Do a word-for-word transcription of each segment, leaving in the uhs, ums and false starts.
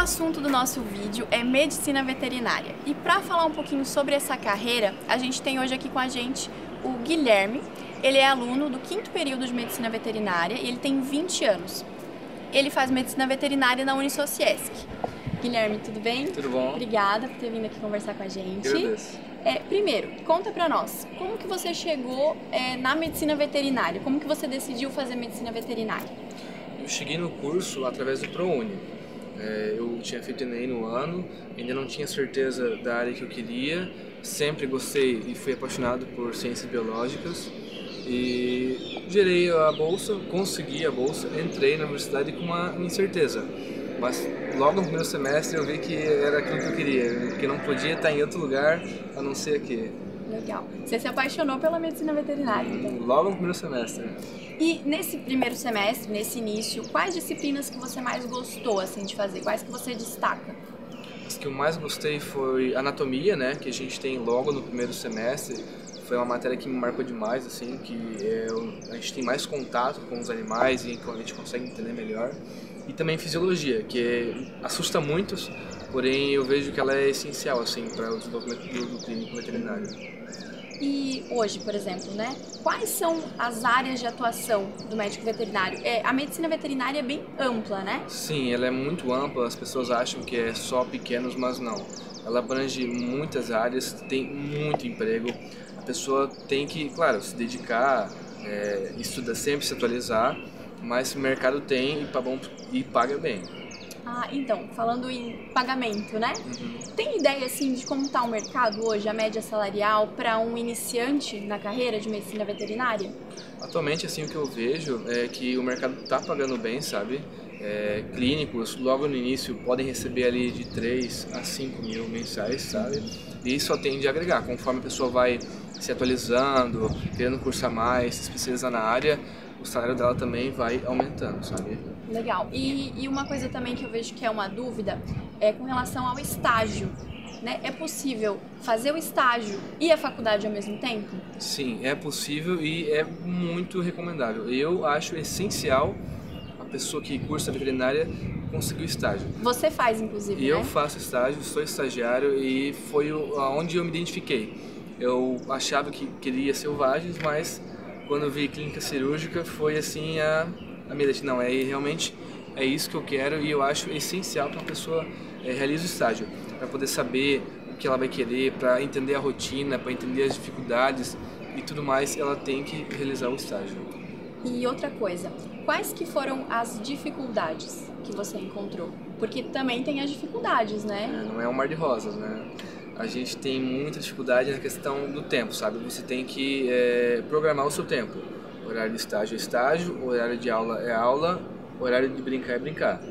assunto do nosso vídeo é medicina veterinária. E para falar um pouquinho sobre essa carreira, a gente tem hoje aqui com a gente o Guilherme. Ele é aluno do quinto período de medicina veterinária e ele tem vinte anos. Ele faz medicina veterinária na Unisociesc. Guilherme, tudo bem? Tudo bom. Obrigada por ter vindo aqui conversar com a gente. É, primeiro, conta pra nós, como que você chegou é, na medicina veterinária? Como que você decidiu fazer medicina veterinária? Eu cheguei no curso através do ProUni. É, eu tinha feito Enem no ano, ainda não tinha certeza da área que eu queria, sempre gostei e fui apaixonado por ciências biológicas. E gerei a bolsa, consegui a bolsa, entrei na universidade com uma incerteza. Mas logo no primeiro semestre eu vi que era aquilo que eu queria, que não podia estar em outro lugar a não ser aqui. Legal. Você se apaixonou pela medicina veterinária, então? Logo no primeiro semestre. E nesse primeiro semestre, nesse início, quais disciplinas que você mais gostou assim de fazer? Quais que você destaca? As que eu mais gostei foi anatomia, né, que a gente tem logo no primeiro semestre. Foi uma matéria que me marcou demais, assim, que é, a gente tem mais contato com os animais e a gente consegue entender melhor. E também fisiologia, que é, assusta muitos, porém eu vejo que ela é essencial, assim, para o desenvolvimento do clínico veterinário. E hoje, por exemplo, né, quais são as áreas de atuação do médico veterinário? É, a medicina veterinária é bem ampla, né? Sim, ela é muito ampla, as pessoas acham que é só pequenos, mas não. Ela abrange muitas áreas, tem muito emprego. A pessoa tem que, claro, se dedicar, é, estudar sempre, se atualizar, mas o mercado tem e paga bem. Ah, então, falando em pagamento, né? Uhum. Tem ideia, assim, de como está o mercado hoje, a média salarial para um iniciante na carreira de medicina veterinária? Atualmente, assim, o que eu vejo é que o mercado está pagando bem, sabe? É, clínicos, logo no início, podem receber ali de três a cinco mil mensais, sabe? E só tende a agregar, conforme a pessoa vai se atualizando, querendo cursar mais, se especializar na área, o salário dela também vai aumentando, sabe? Legal. E, e uma coisa também que eu vejo que é uma dúvida é com relação ao estágio, né? É possível fazer o estágio e a faculdade ao mesmo tempo? Sim, é possível e é muito recomendável. Eu acho essencial pessoa que cursa veterinária conseguiu estágio. Você faz, inclusive, e né? Eu faço estágio, sou estagiário e foi onde eu me identifiquei. Eu achava que queria selvagens, mas quando vi clínica cirúrgica foi assim a, a minha decisão. Não, é realmente é isso que eu quero e eu acho essencial que uma pessoa é, realize o estágio, para poder saber o que ela vai querer, para entender a rotina, para entender as dificuldades e tudo mais, ela tem que realizar o estágio. E outra coisa, quais que foram as dificuldades que você encontrou? Porque também tem as dificuldades, né? É, não é um mar de rosas, né? A gente tem muita dificuldade na questão do tempo, sabe? Você tem que é, programar o seu tempo. Horário de estágio é estágio, horário de aula é aula, horário de brincar é brincar.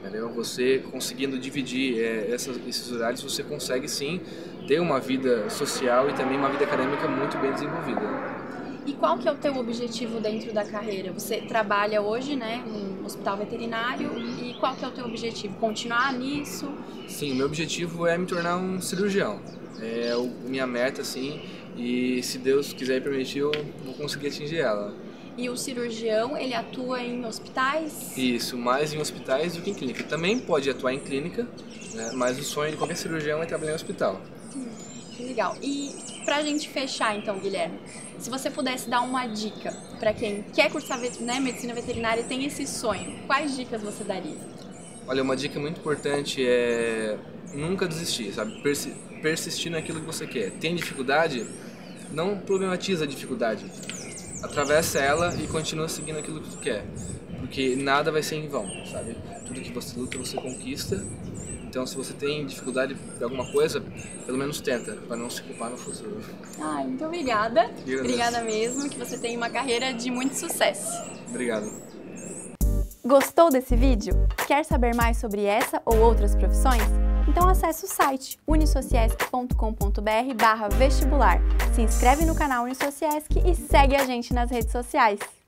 Entendeu? Você conseguindo dividir é, essas, esses horários, você consegue sim ter uma vida social e também uma vida acadêmica muito bem desenvolvida. E qual que é o teu objetivo dentro da carreira? Você trabalha hoje, né, no hospital veterinário, e qual que é o teu objetivo? Continuar nisso? Sim, o meu objetivo é me tornar um cirurgião. É a minha meta, assim, e se Deus quiser e permitir, eu vou conseguir atingir ela. E o cirurgião, ele atua em hospitais? Isso, mais em hospitais do que em clínica. Também pode atuar em clínica, né, mas o sonho de qualquer cirurgião é trabalhar em hospital. Hum, que legal. E pra gente fechar, então, Guilherme, se você pudesse dar uma dica para quem quer cursar, né, medicina veterinária e tem esse sonho, quais dicas você daria? Olha, uma dica muito importante é nunca desistir, sabe? Persi persistir naquilo que você quer. Tem dificuldade? Não problematiza a dificuldade. Atravessa ela e continua seguindo aquilo que você quer. Porque nada vai ser em vão, sabe? Tudo que você luta, você conquista. Então, se você tem dificuldade de alguma coisa, pelo menos tenta, para não se culpar no futuro. Ai, muito obrigada. Obrigada mesmo, que você tenha uma carreira de muito sucesso. Obrigado. Gostou desse vídeo? Quer saber mais sobre essa ou outras profissões? Então acesse o site unisociesc ponto com ponto br barra vestibular. Se inscreve no canal Unisociesc e segue a gente nas redes sociais.